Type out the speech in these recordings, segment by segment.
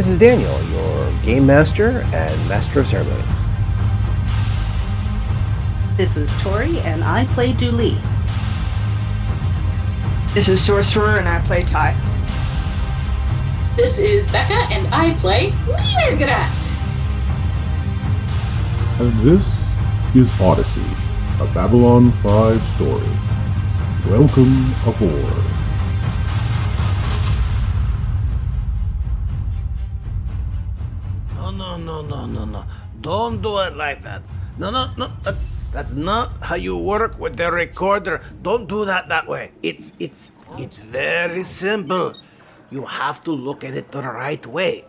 This is Daniel, your Game Master and Master of Ceremony. This is Tori, and I play Dooley. This is Sorcerer, and I play Ty. This is Becca, and I play Leadergrat. And this is Odyssey, a Babylon 5 story. Welcome aboard. No. Don't do it like that. No. That's not how you work with the recorder. Don't do that way. It's very simple. You have to look at it the right way.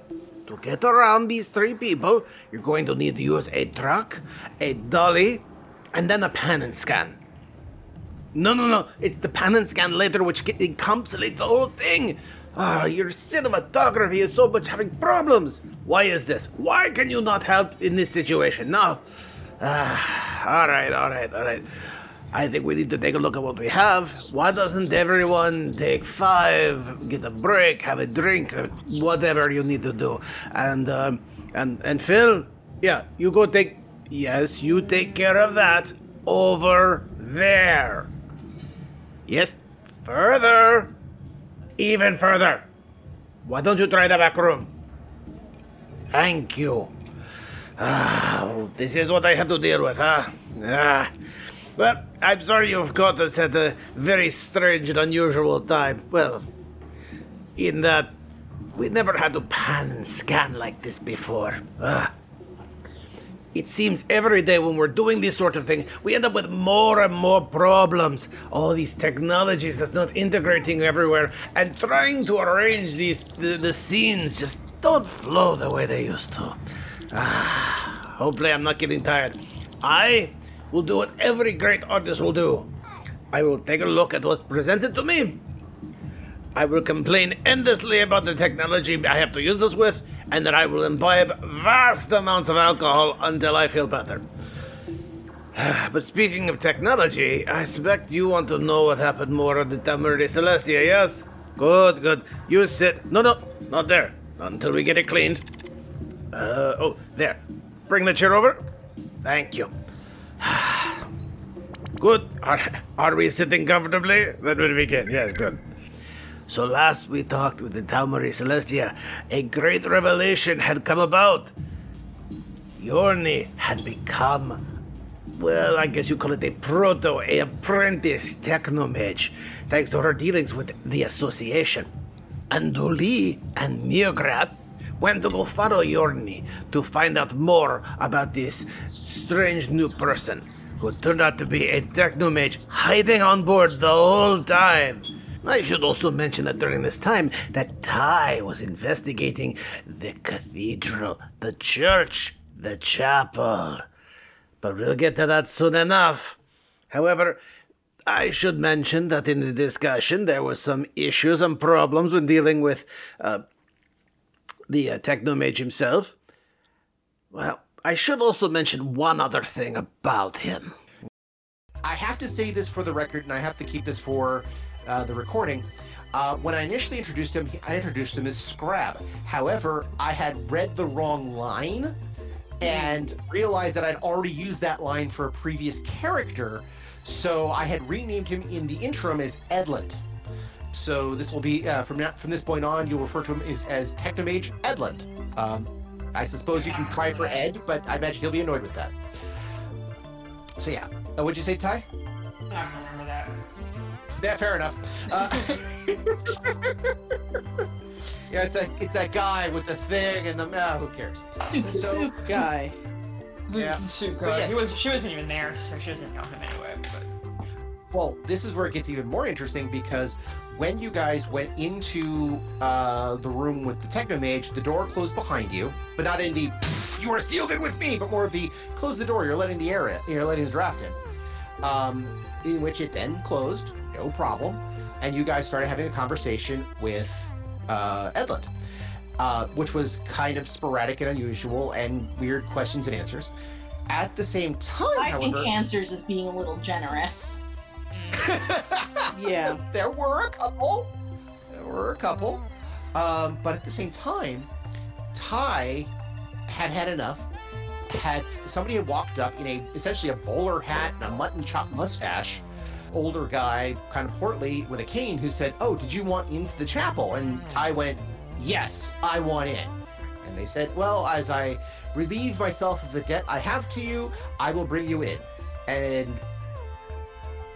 To get around these three people, you're going to need to use a Drak, a dolly, and then a pan and scan. No. It's the pan and scan later which encapsulates the whole thing. Your cinematography is so much having problems. Why is this? Why can you not help in this situation? No. All right. I think we need to take a look at what we have. Why doesn't everyone take 5, get a break, have a drink, whatever you need to do. And Phil, you go take... Yes, you take care of that over there. Yes, further. Even further. Why don't you try the back room? Thank you. This is what I had to deal with, huh? Well, I'm sorry you've caught us at a very strange and unusual time. Well, in that we never had to pan and scan like this before. It seems every day when we're doing this sort of thing, we end up with more and more problems. All these technologies that's not integrating everywhere, and trying to arrange the scenes just don't flow the way they used to. Hopefully I'm not getting tired. I will do what every great artist will do. I will take a look at what's presented to me. I will complain endlessly about the technology I have to use this with, and then I will imbibe vast amounts of alcohol until I feel better. But speaking of technology, I suspect you want to know what happened more at the Taumari Celestia, yes? Good. You sit. No, not there. Not until we get it cleaned. There. Bring the chair over. Thank you. Good. Are we sitting comfortably? That would be good. Yes, good. So last we talked with the Taumari Celestia, a great revelation had come about. Yorni had become, well, I guess you call it a proto-apprentice Technomage, thanks to her dealings with the Association. And Dooley and Neograt went to go follow Yorni to find out more about this strange new person, who turned out to be a Technomage hiding on board the whole time. I should also mention that during this time, that Ty was investigating the cathedral, the church, the chapel. But we'll get to that soon enough. However, I should mention that in the discussion, there were some issues and problems when dealing with the Technomage himself. Well, I should also mention one other thing about him. I have to say this for the record, and I have to keep this for... the recording. When I initially introduced him, I introduced him as Scrab. However, I had read the wrong line and realized that I'd already used that line for a previous character, so I had renamed him in the interim as Edland. So this will be, from this point on, you'll refer to him as Technomage Edland. I suppose you can try for Ed, but I imagine he'll be annoyed with that. So yeah. What'd you say, Ty? I don't remember that. Yeah, fair enough. Yeah, it's that guy with the thing and the who cares? Soup guy. Yeah. Soup guy. So, yes. She wasn't even there, so she doesn't know him anyway. But well, this is where it gets even more interesting because when you guys went into the room with the Technomage, the door closed behind you, but not in the "pff, you are sealed in with me," but more of the "close the door, you're letting the air in, you're letting the draft in," in which it then closed. No problem. And you guys started having a conversation with Edland, which was kind of sporadic and unusual and weird questions and answers. At the same time, however... I think answers is being a little generous. Yeah. There were a couple. But at the same time, Ty had had enough. Somebody had walked up in essentially a bowler hat and a mutton chop mustache, older guy, kind of portly, with a cane, who said, "Oh, did you want into the chapel?" And Ty went, "Yes, I want in." And they said, "Well, as I relieve myself of the debt I have to you, I will bring you in." And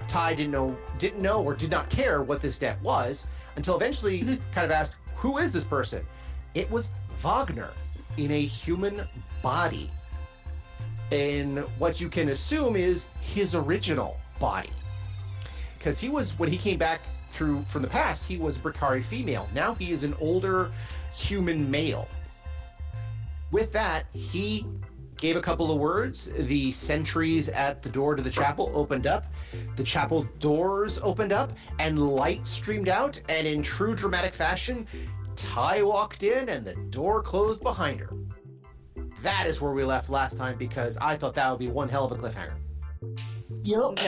Ty didn't know or did not care what this debt was, until eventually kind of asked, "Who is this person?" It was Wagner in a human body, in what you can assume is his original body, because he was, when he came back through from the past, he was a Bracari female. Now he is an older human male. With that, he gave a couple of words. The sentries at the door to the chapel opened up. The chapel doors opened up and light streamed out. And in true dramatic fashion, Ty walked in and the door closed behind her. That is where we left last time, because I thought that would be one hell of a cliffhanger. Yep.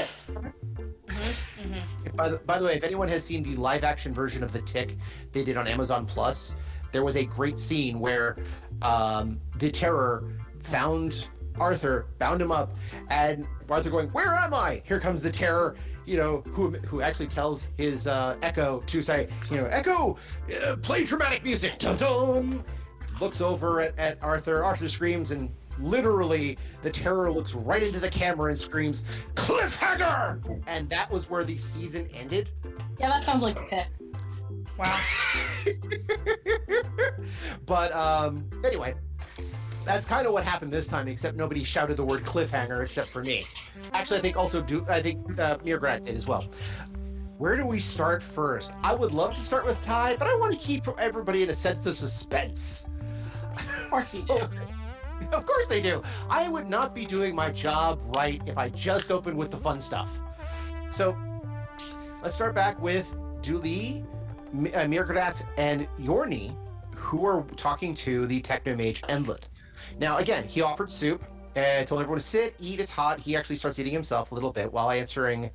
Mm-hmm. By the way, if anyone has seen the live-action version of The Tick they did on Amazon Plus, there was a great scene where the Terror found Arthur, bound him up, and Arthur going, "Where am I?" Here comes the Terror, who actually tells his Echo to say, "Echo, play dramatic music." Dun-dun! Looks over at Arthur. Arthur screams, and literally the Terror looks right into the camera and screams, "Cliffhanger!" And that was where the season ended. Yeah, that sounds like The Tick. Wow. But anyway, that's kind of what happened this time, except nobody shouted the word cliffhanger except for me. Actually, I think Mirgrat did as well. Where do we start first? I would love to start with Ty, but I want to keep everybody in a sense of suspense. Of course they do. I would not be doing my job right if I just opened with the fun stuff. So let's start back with Dooley, Mirgrat, and Yorni, who are talking to the Technomage Edland. Now, again, he offered soup, told everyone to sit, eat, it's hot. He actually starts eating himself a little bit while answering.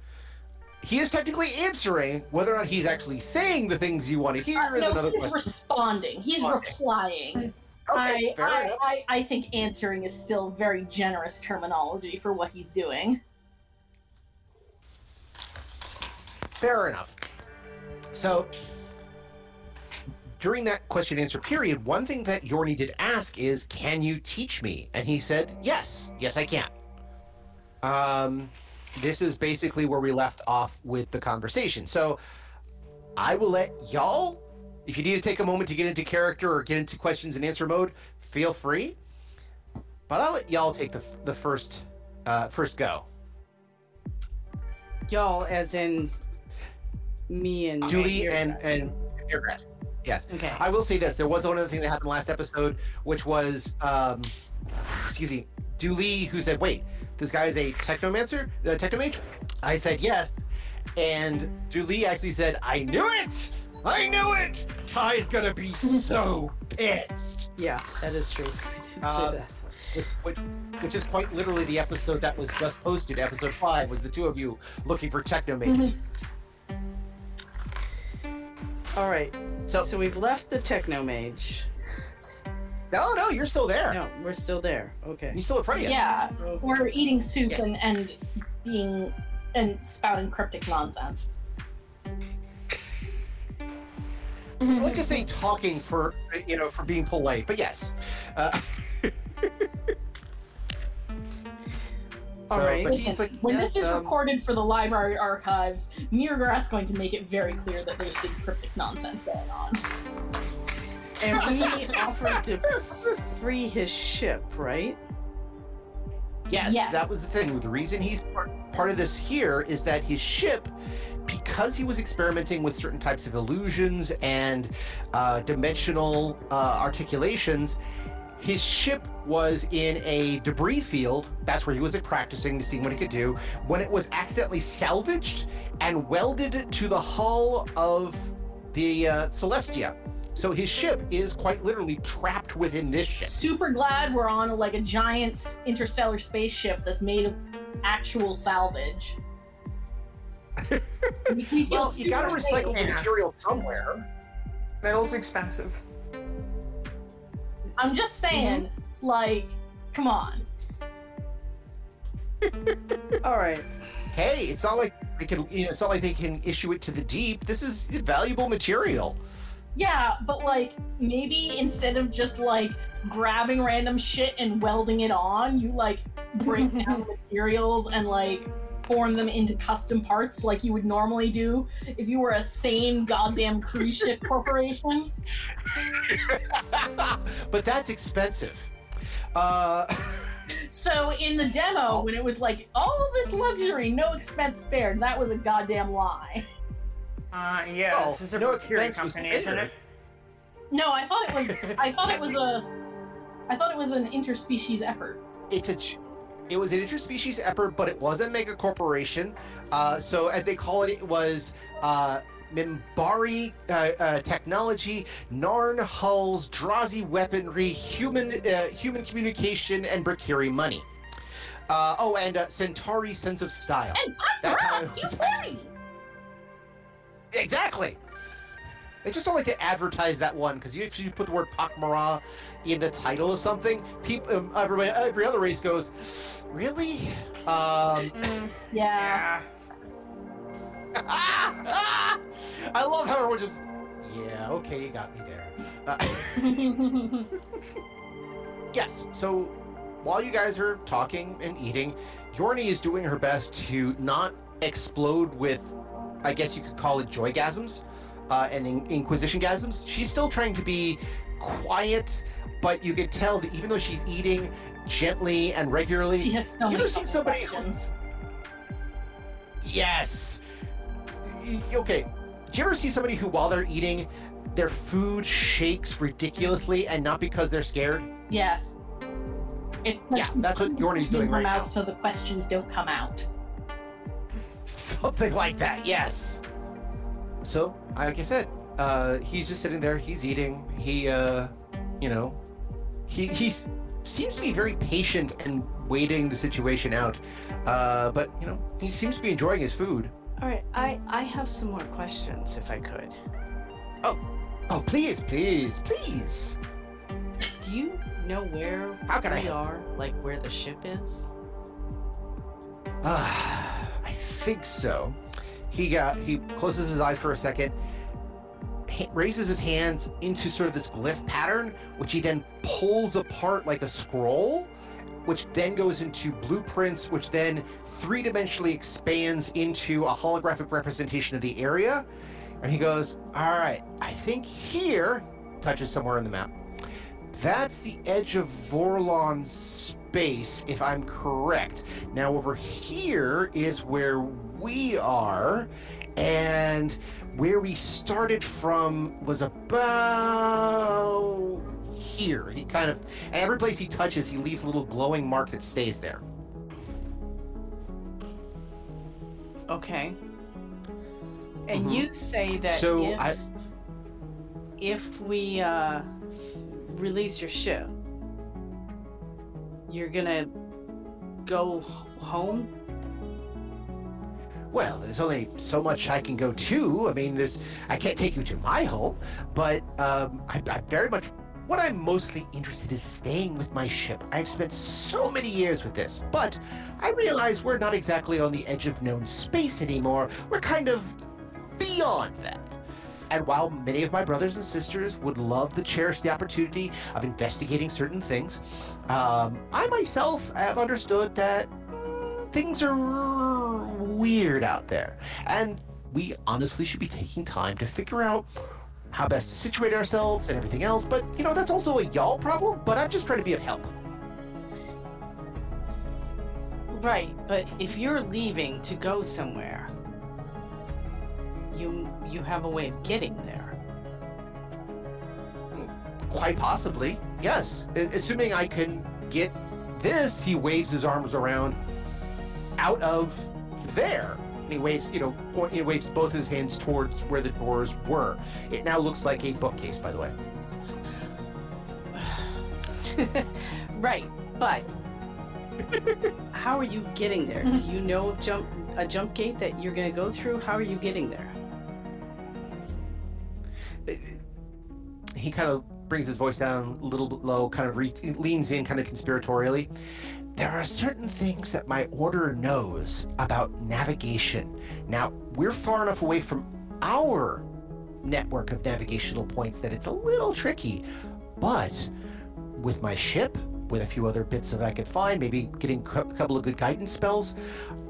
He is technically answering. Whether or not he's actually saying the things you want to hear is another question. No, he's responding. He's replying. Okay, I think answering is still very generous terminology for what he's doing. Fair enough. So, during that question answer period, one thing that Yorni did ask is, "Can you teach me?" And he said, yes, I can. This is basically where we left off with the conversation. So, I will let y'all, if you need to take a moment to get into character or get into questions and answer mode, feel free. But I'll let y'all take the first go. Y'all, as in me and Dooley and Mirgrat. Yes. Okay. I will say this: there was one other thing that happened last episode, which was, Dooley, who said, "Wait, this guy is a technomage?" I said yes, and Dooley actually said, "I knew it! Ty's gonna be so pissed!" Yeah, that is true. I did say that. Which is quite literally the episode that was just posted, episode 5, was the two of you looking for Technomage. Mm-hmm. All right, so we've left the Technomage. No, you're still there. No, we're still there. Okay. You're still in front of you. Yeah, okay. We're eating soup and being and spouting cryptic nonsense. Let's just say talking for, for being polite, but yes. All right. Listen, when this is recorded for the library archives, Mirgrat's going to make it very clear that there's some cryptic nonsense going on. And we offered to free his ship, right? Yes, yeah. That was the thing. The reason he's part of this here is that his ship, because he was experimenting with certain types of illusions and dimensional articulations, his ship was in a debris field. That's where he was practicing to see what he could do, when it was accidentally salvaged and welded to the hull of the Celestia. So his ship is quite literally trapped within this ship. Super glad we're on a giant interstellar spaceship that's made of actual salvage. Well, you gotta recycle the material somewhere. Metal's expensive. I'm just saying, like, come on. All right. Hey, it's not like they can, you know, it's not like they can issue it to the deep. This is valuable material. Yeah, but like maybe instead of just like grabbing random shit and welding it on, you like break down materials and like form them into custom parts like you would normally do if you were a sane goddamn cruise ship corporation. But that's expensive. So in the demo, when it was like all this luxury, no expense spared, that was a goddamn lie. Yeah, well, this is a security company, isn't it? No, I thought it was. I thought it was an interspecies effort. It was an interspecies effort, but it was a mega corporation. So as they call it, it was Minbari technology, Narn hulls, Drazi weaponry, human communication, and Bracari money. And Centauri sense of style. And that's how it was. Exactly. They just don't like to advertise that one because if you put the word Pak'ma'ra in the title of something, people, every other race goes, really? Yeah. I love how everyone just, yeah, okay, you got me there. Yes. So while you guys are talking and eating, Yorni is doing her best to not explode with, I guess you could call it joygasms and inquisitiongasms. She's still trying to be quiet, but you could tell that even though she's eating gently and regularly, she has so many questions. Yes. Okay. Do you ever see somebody who, while they're eating, their food shakes ridiculously and not because they're scared? Yes. That's what Yorni's doing right now. So the questions don't come out. Something like that, yes. So, like I said, he's just sitting there. He's eating. He, he seems to be very patient and waiting the situation out. But he seems to be enjoying his food. All right, I have some more questions if I could. Oh, please. Do you know where we are? Like where the ship is? I think so. He closes his eyes for a second, raises his hands into sort of this glyph pattern, which he then pulls apart like a scroll, which then goes into blueprints, which then three-dimensionally expands into a holographic representation of the area. And he goes, all right, I think here, touches somewhere on the map. That's the edge of Vorlon's space, if I'm correct. Now over here is where we are, and where we started from was about here. He kind of, every place he touches, he leaves a little glowing mark that stays there. Okay. And you say that so if we release your ship, you're gonna go home? Well, there's only so much I can go to. I mean, I can't take you to my home, but what I'm mostly interested in is staying with my ship. I've spent so many years with this, but I realize we're not exactly on the edge of known space anymore. We're kind of beyond that. And while many of my brothers and sisters would love to cherish the opportunity of investigating certain things, I myself have understood that things are weird out there. And we honestly should be taking time to figure out how best to situate ourselves and everything else. But, that's also a y'all problem, but I'm just trying to be of help. Right, but if you're leaving to go somewhere, you have a way of getting there. Quite possibly, yes. Assuming I can get this, he waves his arms around out of there. And he waves, he waves both his hands towards where the doors were. It now looks like a bookcase, by the way. Right, but how are you getting there? Do you know of a jump gate that you're going to go through? How are you getting there? He kind of brings his voice down a little bit low, kind of leans in kind of conspiratorially. There are certain things that my order knows about navigation. Now, we're far enough away from our network of navigational points that it's a little tricky, but with my ship, with a few other bits that I could find, maybe getting a couple of good guidance spells,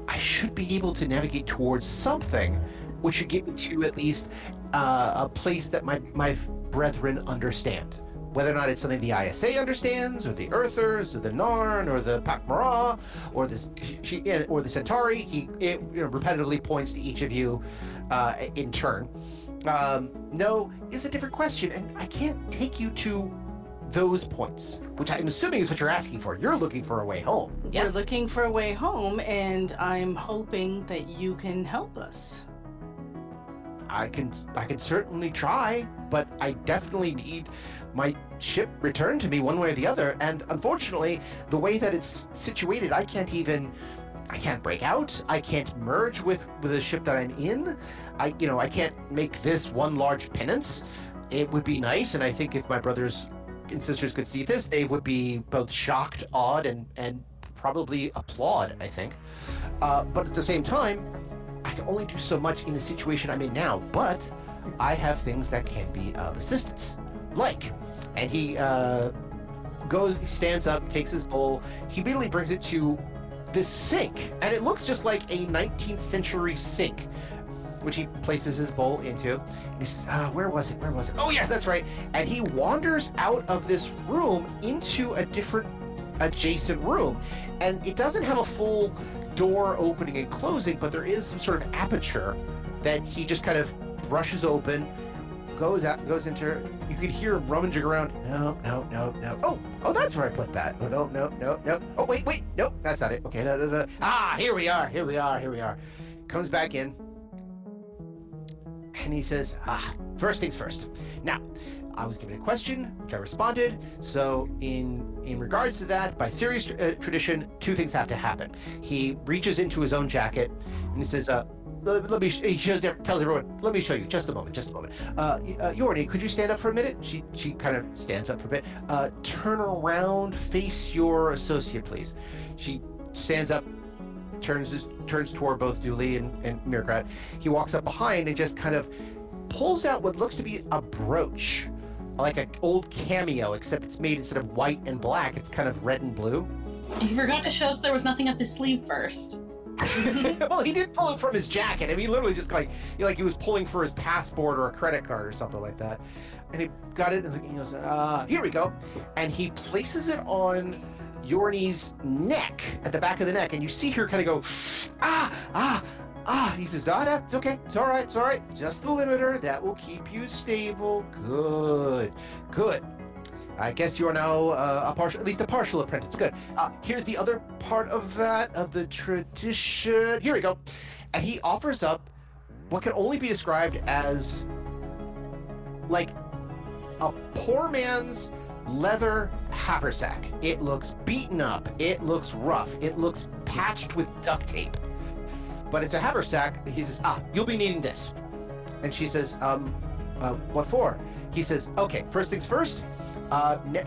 I should be able to navigate towards something which should get me to at least a place that my brethren understand. Whether or not it's something the ISA understands, or the Earthers, or the Narn, or the Pak'ma'ra, or the Centauri, he repetitively points to each of you in turn. No, it's a different question, and I can't take you to those points, which I'm assuming is what you're asking for. You're looking for a way home. Yes. We're looking for a way home, and I'm hoping that you can help us. I can certainly try, but I definitely need my ship returned to me one way or the other, and unfortunately, the way that it's situated, I can't break out, I can't merge with the ship that I'm in, I can't make this one large penance. It would be nice, and I think if my brothers and sisters could see this, they would be both shocked, awed, and probably applaud, I think. But at the same time, I can only do so much in the situation I'm in now, but I have things that can be of assistance. And he stands up, takes his bowl, he immediately brings it to this sink, and it looks just like a 19th century sink, which he places his bowl into, and he says, where was it? Oh yes, that's right. And he wanders out of this room into a different adjacent room, and it doesn't have a full door opening and closing, but there is some sort of aperture that he just kind of brushes open, goes out, goes into. You could hear him rummaging around. No. Oh, that's where I put that. Oh, no. Oh, wait. Nope, that's not it. Okay, no. Ah, here we are. Comes back in, and he says, first things first. Now, I was given a question, which I responded. So in regards to that, by serious tradition, two things have to happen. He reaches into his own jacket, and he says, tells everyone, let me show you, just a moment. Yorni, could you stand up for a minute? She kind of stands up for a bit. Turn around, face your associate, please. She stands up, turns toward both Dooley and Mirgrat. He walks up behind and just kind of pulls out what looks to be a brooch, like an old cameo, except it's made instead of white and black, it's kind of red and blue. He forgot to show us there was nothing up his sleeve first. Well, he did pull it from his jacket. I mean, he literally just like he was pulling for his passport or a credit card or something like that. And he got it, and he goes, here we go. And he places it on Yorni's neck, at the back of the neck. And you see her kind of go, He says, that's okay. It's all right. Just the limiter. That will keep you stable. Good. I guess you are now at least a partial apprentice. Good. Here's the other part of the tradition. Here we go. And he offers up what can only be described as like a poor man's leather haversack. It looks beaten up. It looks rough. It looks patched with duct tape. But it's a haversack. He says, you'll be needing this. And she says, what for? He says, okay, first things first.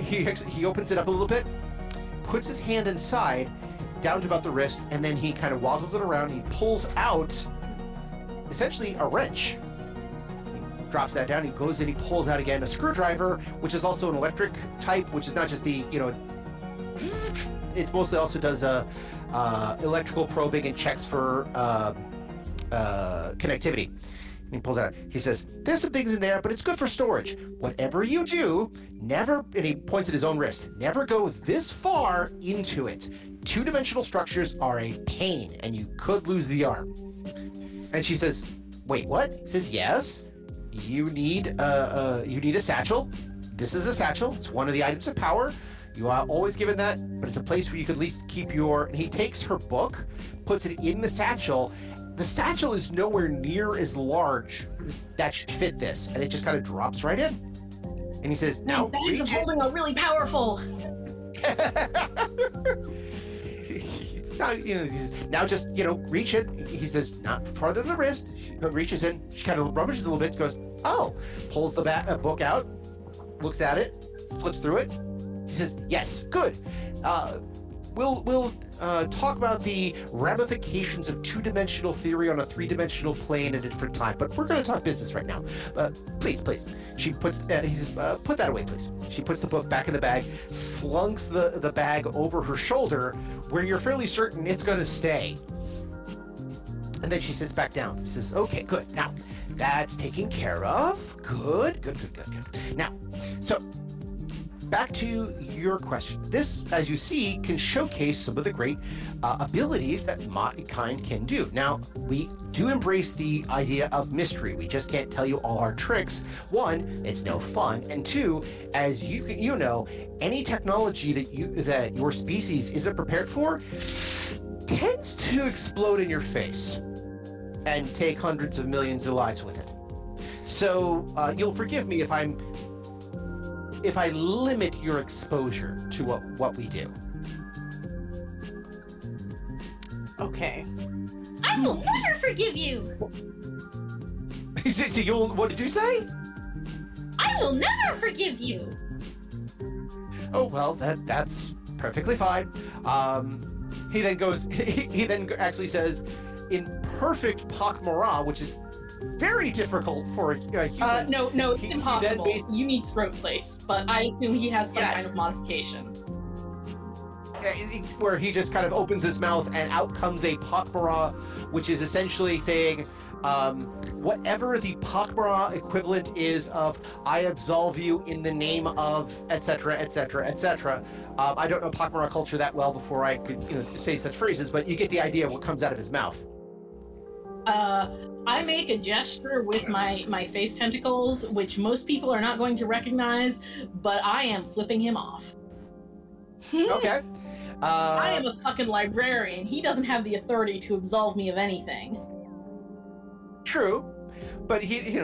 He opens it up a little bit, puts his hand inside, down to about the wrist, and then he kind of waddles it around. He pulls out, essentially, a wrench. He drops that down. He goes in. He pulls out again a screwdriver, which is also an electric type, which is not just the, it mostly also does electrical probing and checks for connectivity. And he pulls it out. He says, there's some things in there, but it's good for storage. Whatever you do, never, and he points at his own wrist, never go this far into it. Two-dimensional structures are a pain, and you could lose the arm. And she says, wait, what? He says, yes, you need a satchel. This is a satchel. It's one of the items of power. You are always given that, but it's a place where you could at least keep your, and he takes her book, puts it in the satchel. The satchel is nowhere near as large that should fit this, and it just kind of drops right in. And he says, now reach in. Holding a really powerful. It's not, he says, now just, reach it. He says, not farther than the wrist. She reaches in, she kind of rummages a little bit, goes, pulls the book out, looks at it, flips through it. He says, yes, good. We'll talk about the ramifications of two-dimensional theory on a three-dimensional plane at a different time, but we're going to talk business right now. Please. She puts, he says, put that away, please. She puts the book back in the bag, slunks the bag over her shoulder, where you're fairly certain it's going to stay. And then she sits back down. She says, okay, good. Now, that's taken care of. Good. Now, so... back to your question. This, as you see, can showcase some of the great abilities that my kind can do. Now, we do embrace the idea of mystery. We just can't tell you all our tricks. One, it's no fun. And two, as you know, any technology that your species isn't prepared for tends to explode in your face and take hundreds of millions of lives with it. So you'll forgive me if I limit your exposure to what we do. Okay. I will never forgive you! What did you say? I will never forgive you! Oh, well, that's perfectly fine. He then goes, he then actually says, in perfect Pak'ma'ra, which is very difficult for a human. No, it's impossible. You need throat plates, but I assume he has some kind of modification. Where he just kind of opens his mouth and out comes a Pak'ma'ra, which is essentially saying, whatever the Pak'ma'ra equivalent is of, I absolve you in the name of, etc., etc., etc. I don't know Pak'ma'ra culture that well before I could say such phrases, but you get the idea of what comes out of his mouth. I make a gesture with my face tentacles, which most people are not going to recognize, but I am flipping him off. Okay. I am a fucking librarian. He doesn't have the authority to absolve me of anything. True. But he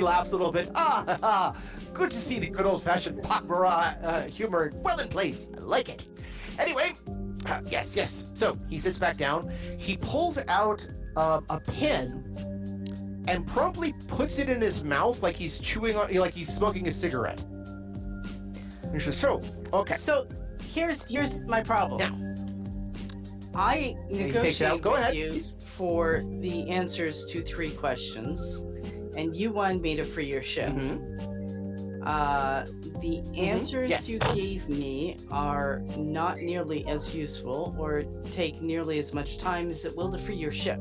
laughs a little bit. Good to see the good old-fashioned Pak'ma'ra humor well in place. I like it. Anyway, yes. So he sits back down. He pulls out a pin and promptly puts it in his mouth like he's chewing on, like he's smoking a cigarette. And says, so, okay. So here's my problem. Now, I negotiate with you for the answers to three questions, and you wanted me to free your ship. Mm-hmm. The answers you gave me are not nearly as useful or take nearly as much time as it will to free your ship.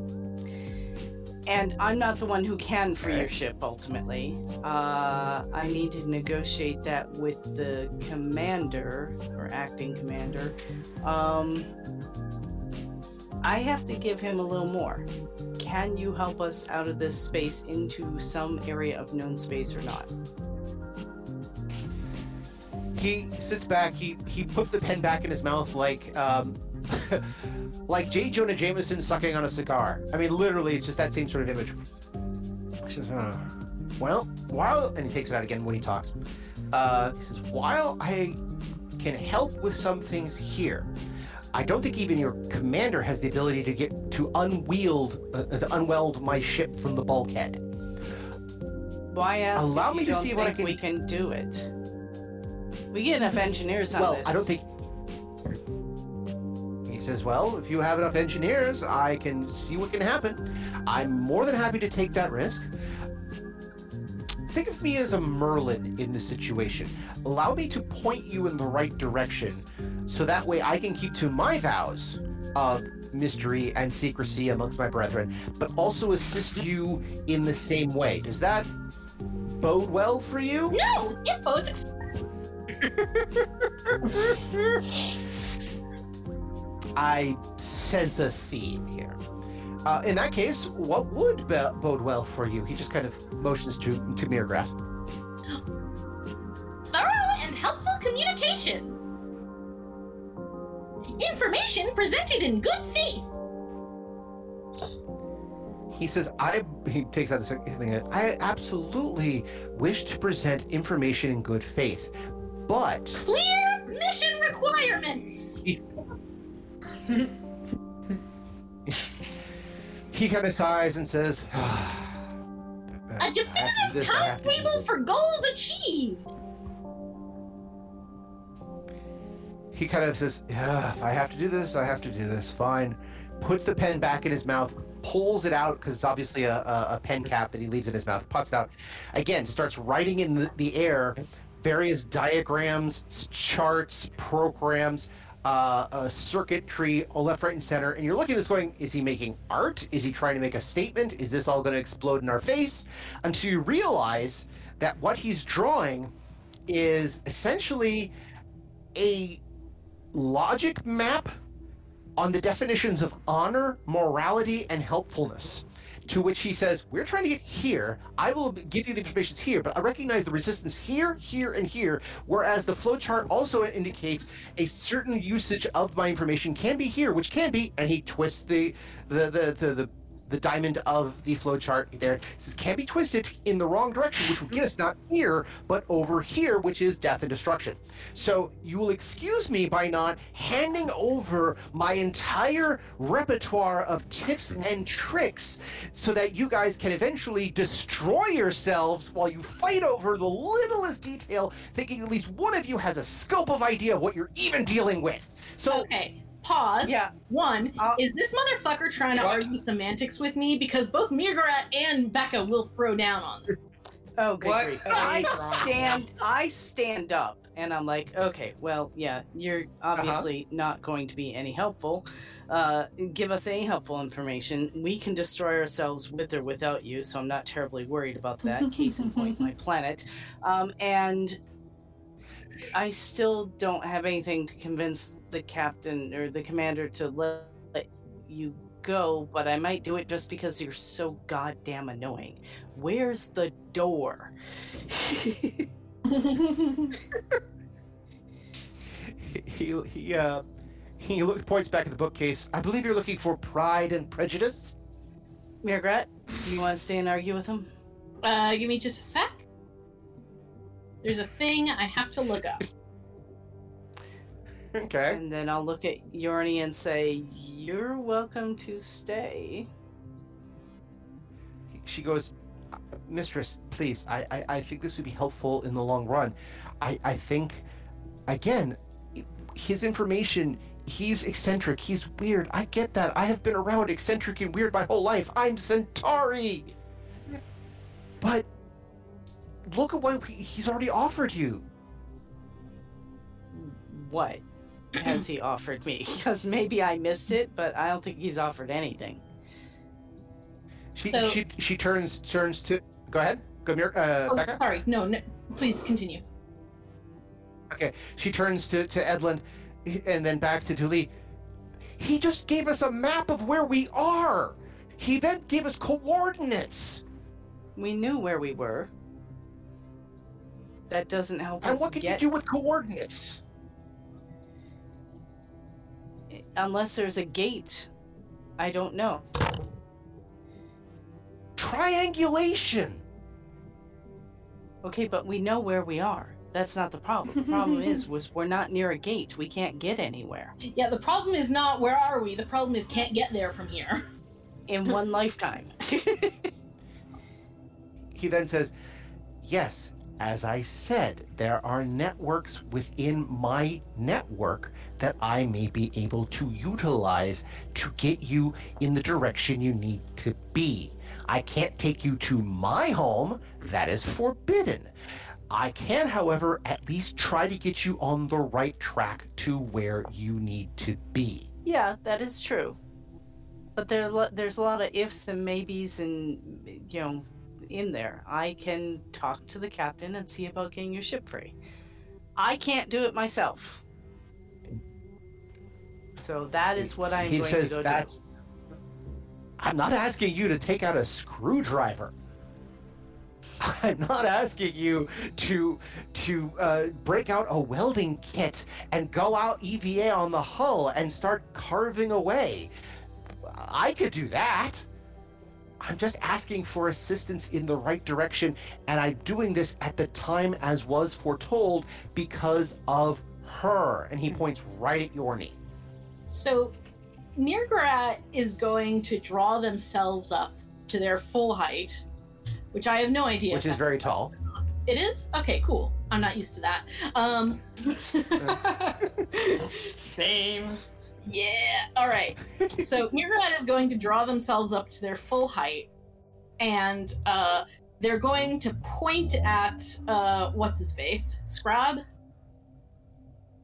And I'm not the one who can free your ship, ultimately. I need to negotiate that with the commander, or acting commander. I have to give him a little more. Can you help us out of this space into some area of known space or not? He sits back, he puts the pen back in his mouth like like J. Jonah Jameson sucking on a cigar. I mean, literally, it's just that same sort of image. He says, and he takes it out again when he talks. He says, while I can help with some things here, I don't think even your commander has the ability to get to unweld my ship from the bulkhead. Why ask? Allow me to see what I can. We can do it. We get enough engineers on this. Well, I don't think... He says, well, if you have enough engineers, I can see what can happen. I'm more than happy to take that risk. Think of me as a Merlin in this situation. Allow me to point you in the right direction, so that way I can keep to my vows of mystery and secrecy amongst my brethren, but also assist you in the same way. Does that bode well for you? No, it bodes I sense a theme here. In that case, what would bode well for you? He just kind of motions to Mirgrath. Thorough and helpful communication. Information presented in good faith. He says, he takes out this thing. I absolutely wish to present information in good faith, but... Clear mission requirements! He kind of sighs and says... A definitive timetable for goals achieved! he kind of says, if I have to do this, I have to do this. Fine. Puts the pen back in his mouth, pulls it out, because it's obviously a pen cap that he leaves in his mouth, puts it out. Again, starts writing in the air various diagrams, charts, programs, circuitry, all left, right, and center. And you're looking at this going, is he making art? Is he trying to make a statement? Is this all going to explode in our face? Until you realize that what he's drawing is essentially a logic map on the definitions of honor, morality, and helpfulness, to which he says, we're trying to get here. I will give you the information here, but I recognize the resistance here, here, and here, whereas the flowchart also indicates a certain usage of my information can be here, which can be, and he twists the diamond of the flowchart there. It says, can be twisted in the wrong direction, which will get us not here, but over here, which is death and destruction. So you will excuse me by not handing over my entire repertoire of tips and tricks so that you guys can eventually destroy yourselves while you fight over the littlest detail, thinking at least one of you has a scope of idea of what you're even dealing with. So, okay. Pause. Yeah. One, is this motherfucker trying to argue semantics with me? Because both Mirgarat and Becca will throw down on them. Oh, good. What? I stand up and I'm like, okay, well, yeah, you're obviously not going to be any helpful. Give us any helpful information. We can destroy ourselves with or without you, so I'm not terribly worried about that. Case in point, my planet. And I still don't have anything to convince the captain or the commander to let you go, but I might do it just because you're so goddamn annoying. Where's the door? He points back at the bookcase. I believe you're looking for Pride and Prejudice. Margaret, do you want to stay and argue with him? Give me just a sec. There's a thing I have to look up. Okay. And then I'll look at Yorni and say, you're welcome to stay. She goes, Mistress, please, I think this would be helpful in the long run. I think, again, his information, he's eccentric, he's weird. I get that. I have been around eccentric and weird my whole life. I'm Centauri. Yeah. But look at what he's already offered you. What has he offered me? Because maybe I missed it, but I don't think he's offered anything. She turns to... Go ahead. Go, Becca. Sorry. No, please continue. Okay. She turns to Edland and then back to Dooley. He just gave us a map of where we are. He then gave us coordinates. We knew where we were. That doesn't help us. And what can you do with coordinates? Unless there's a gate, I don't know. Triangulation! Okay, but we know where we are. That's not the problem. The problem was we're not near a gate. We can't get anywhere. Yeah, the problem is not where are we. The problem is can't get there from here. In one lifetime. He then says, yes, as I said, there are networks within my network that I may be able to utilize to get you in the direction you need to be. I can't take you to my home. That is forbidden. I can, however, at least try to get you on the right track to where you need to be. Yeah, that is true. But there's a lot of ifs and maybes and, you know, in there. I can talk to the captain and see about getting your ship free. I can't do it myself. So that is what I'm going to go do. I'm not asking you to take out a screwdriver. I'm not asking you to break out a welding kit and go out EVA on the hull and start carving away. I could do that. I'm just asking for assistance in the right direction, and I'm doing this at the time as was foretold because of her. And he points right at Yorni. So Mirgarat is going to draw themselves up to their full height, which I have no idea. Which is very tall. It is? Okay, cool. I'm not used to that. Same. Yeah. All right. So Murad is going to draw themselves up to their full height, and they're going to point at what's his face, Scrab.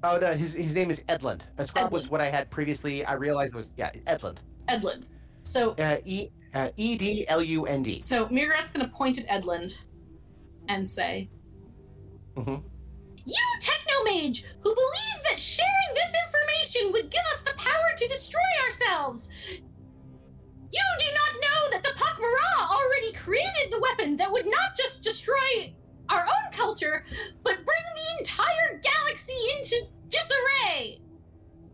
Oh no, his name is Edland. Scrab Edland was what I had previously. I realized it was Edland. Edland. So E-D-L-U-N-D. So Mirat's going to point at Edland and say, "You Technomage, who believe that sharing this information would give us the power to destroy ourselves, you do not know that the Pak'ma'ra already created the weapon that would not just destroy our own culture, but bring the entire galaxy into disarray.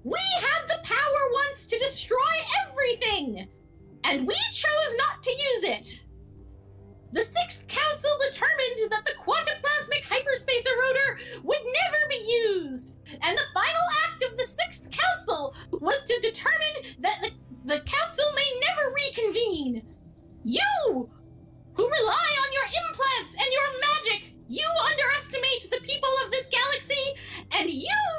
We had the power once to destroy everything, and we chose not to use it. The Sixth Council determined that the Quantiplasmic Hyperspace Eroder would never be used, and the final act of the Sixth Council was to determine that the Council may never reconvene. You, who rely on your implants and your magic, you underestimate the people of this galaxy, and you,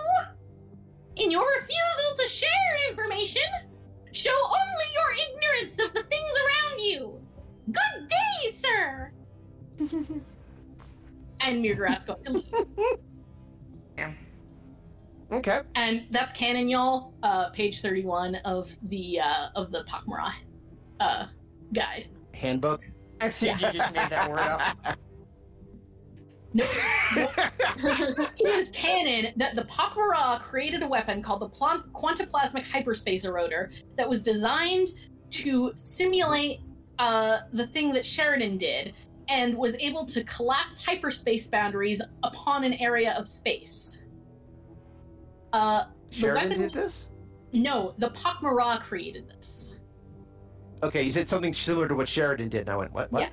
in your refusal to share information, show only your ignorance of the things around you. Good day, sir!" And Murderat's going to leave. Yeah. Okay. And that's canon, y'all. Page 31 of the Pak'ma'ra guide. Handbook? I assume you just made that word up. No. It is canon that the Pak'ma'ra created a weapon called the Quantiplasmic Hyperspace Eroder that was designed to simulate the thing that Sheridan did, and was able to collapse hyperspace boundaries upon an area of space. Sheridan did this? No, the Pak'ma'ra created this. Okay, you said something similar to what Sheridan did, and I went, what? Yeah.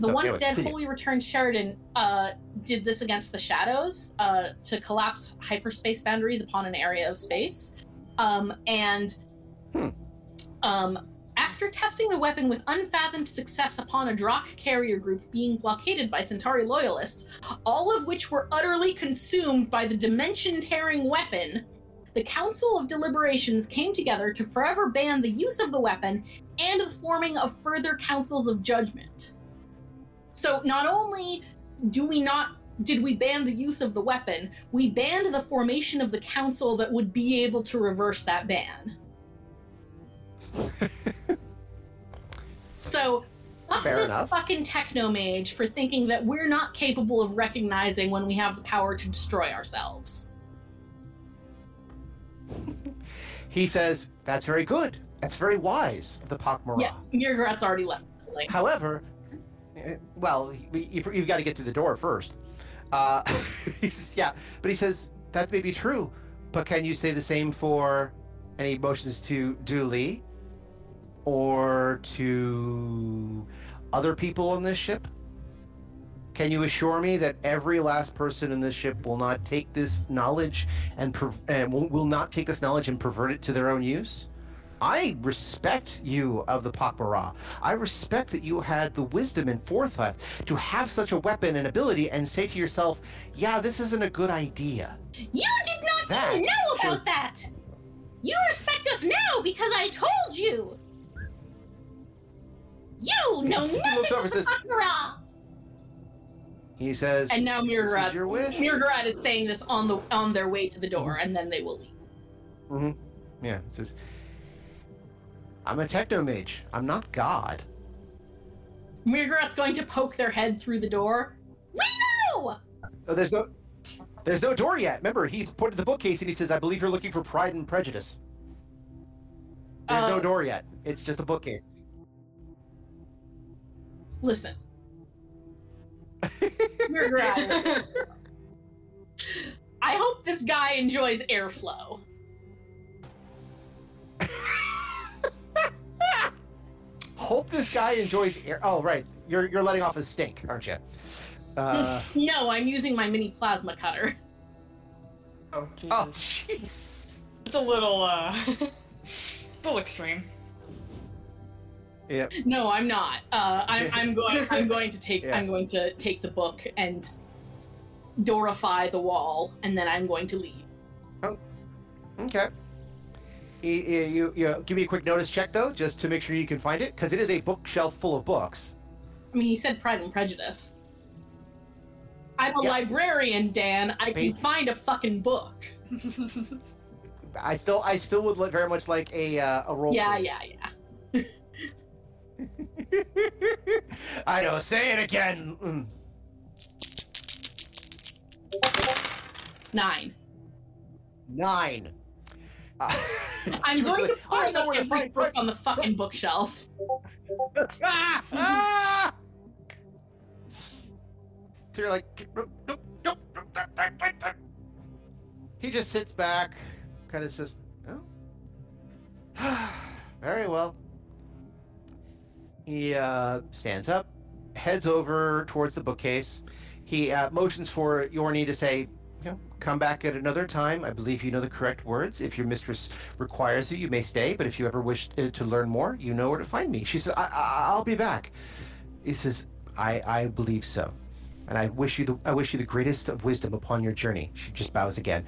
Holy returned Sheridan did this against the Shadows to collapse hyperspace boundaries upon an area of space. After testing the weapon with unfathomed success upon a Drak carrier group being blockaded by Centauri loyalists, all of which were utterly consumed by the dimension-tearing weapon, the Council of Deliberations came together to forever ban the use of the weapon and the forming of further councils of judgment. So not only did we ban the use of the weapon, we banned the formation of the council that would be able to reverse that ban. So, fuck this fucking Technomage for thinking that we're not capable of recognizing when we have the power to destroy ourselves. He says, "That's very good. That's very wise of the Pak'ma'ra." Yeah, Mirgarat's already left. However, you've got to get through the door first. He says, "Yeah," but he says, "That may be true, but can you say the same for any motions to Dooley or to other people on this ship? Can you assure me that every last person in this ship will not take this knowledge and pervert it to their own use? I respect you of the Pak'ma'ra. I respect that you had the wisdom and forethought to have such a weapon and ability and say to yourself, yeah, this isn't a good idea. You did not even know about that. You respect us now because I told you. You know nothing about the Pak'ma'ra." He says, and now Mirgarat is saying this on their way to the door, and then they will leave. Mm-hmm. Yeah, it says, "I'm a Technomage. I'm not God." Mirgarat's going to poke their head through the door. We know. Oh, there's no door yet. Remember, he pointed the bookcase and he says, "I believe you're looking for Pride and Prejudice." There's no door yet. It's just a bookcase. Listen. Murderat. I hope this guy enjoys airflow. Oh, right. You're letting off a stink, aren't you? No, I'm using my mini plasma cutter. Oh, Jesus. Oh, jeez. It's a little, little extreme. Yep. No, I'm not. I'm going to take the book and Dorify the wall, and then I'm going to leave. Oh, okay. You give me a quick notice check, though, just to make sure you can find it, because it is a bookshelf full of books. I mean, he said Pride and Prejudice. I'm a librarian, Dan. I can find a fucking book. I still would very much like a role. Yeah. I know. Say it again. Mm. 9. I'm going to find every book on the fucking bookshelf. So you're like, nope. He just sits back, kind of says, "Oh, very well." He stands up, heads over towards the bookcase. He motions for Yorni to say, "Come back at another time. I believe you know the correct words. If your mistress requires you, you may stay. But if you ever wish to learn more, you know where to find me." She says, "I'll be back." He says, "I believe so, and I wish you the greatest of wisdom upon your journey." She just bows again.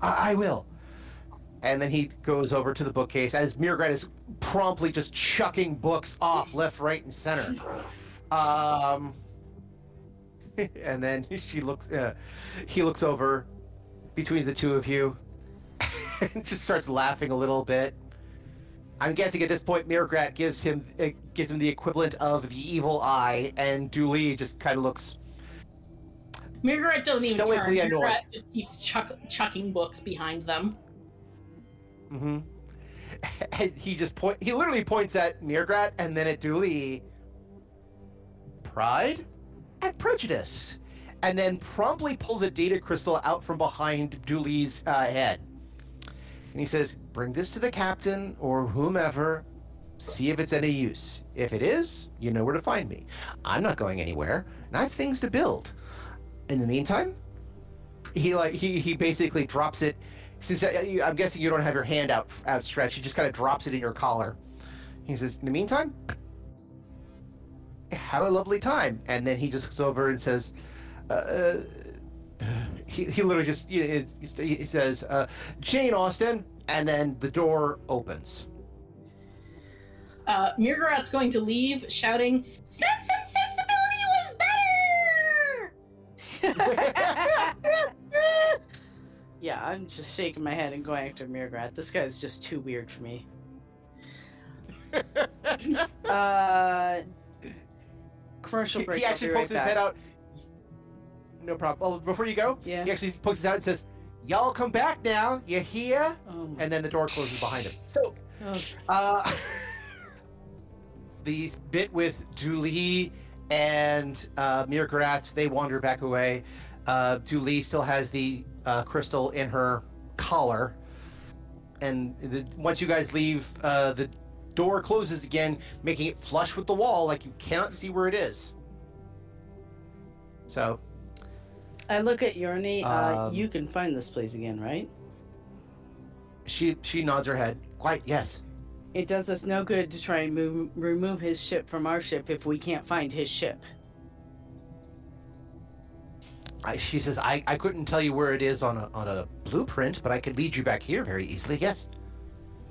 I will. And then he goes over to the bookcase as Miragrat is promptly just chucking books off left, right, and center. And then he looks over between the two of you and just starts laughing a little bit. I'm guessing at this point Miragrat gives him the equivalent of the evil eye, and Dooley just kind of looks... Miragrat doesn't even turn. Miragrat just keeps chucking books behind them. Mm-hmm. And he just literally points at Miragrat and then at Dooley. Pride and Prejudice, and then promptly pulls a data crystal out from behind Dooley's head, and he says, "Bring this to the captain or whomever. See if it's any use. If it is, you know where to find me. I'm not going anywhere, and I have things to build. In the meantime," he basically drops it. Since I'm guessing you don't have your hand outstretched, he just kind of drops it in your collar. He says, "In the meantime, have a lovely time." And then he just goes over and says, he literally just, he says, "Jane Austen," and then the door opens. Mirgarat's going to leave, shouting, "Sense and Sensibility was better!" Yeah, I'm just shaking my head and going after Miragrat. This guy's just too weird for me. Commercial break. He actually pokes his head out. No problem. Oh, before you go, he actually pokes his head out and says, "Y'all come back now. You hear?" And then the door closes behind him. So, the bit with Dooley and Miragrat, they wander back away. Dooley still has the crystal in her collar, and once you guys leave, the door closes again, making it flush with the wall, like you cannot see where it is. So I look at Yorni. You can find this place again, right? She nods her head. "Quite, yes. It does us no good to try and remove his ship from our ship if we can't find his ship." She says, I couldn't tell you where it is on a blueprint, but I could lead you back here very easily, yes."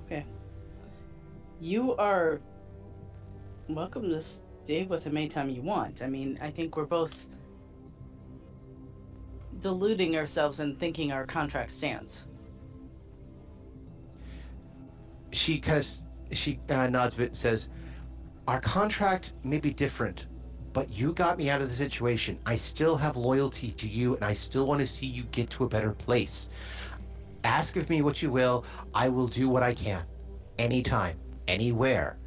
Okay. You are welcome to stay with him anytime you want. I mean, I think we're both deluding ourselves and thinking our contract stands. She nods but says, "Our contract may be different, but you got me out of the situation. I still have loyalty to you, and I still want to see you get to a better place. Ask of me what you will. I will do what I can. Anytime, anywhere.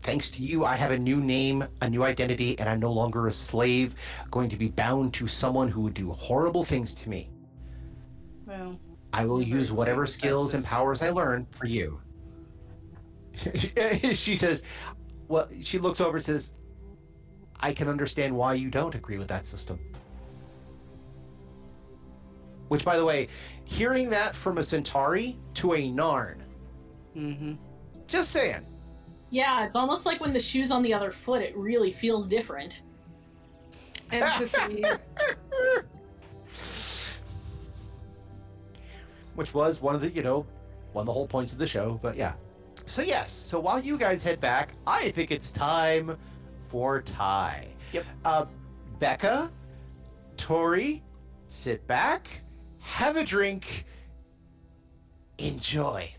Thanks to you, I have a new name, a new identity, and I'm no longer a slave, going to be bound to someone who would do horrible things to me. Well, I will use whatever skills and powers I learn for you." She says, well, she looks over and says, "I can understand why you don't agree with that system." Which, by the way, hearing that from a Centauri to a Narn. Mm-hmm. Just saying. Yeah, it's almost like when the shoe's on the other foot, it really feels different. Empathy. Which was one of the, one of the whole points of the show, but yeah. So yes, so while you guys head back, I think it's time for Ty. Yep. Becca, Tori, sit back, have a drink, enjoy.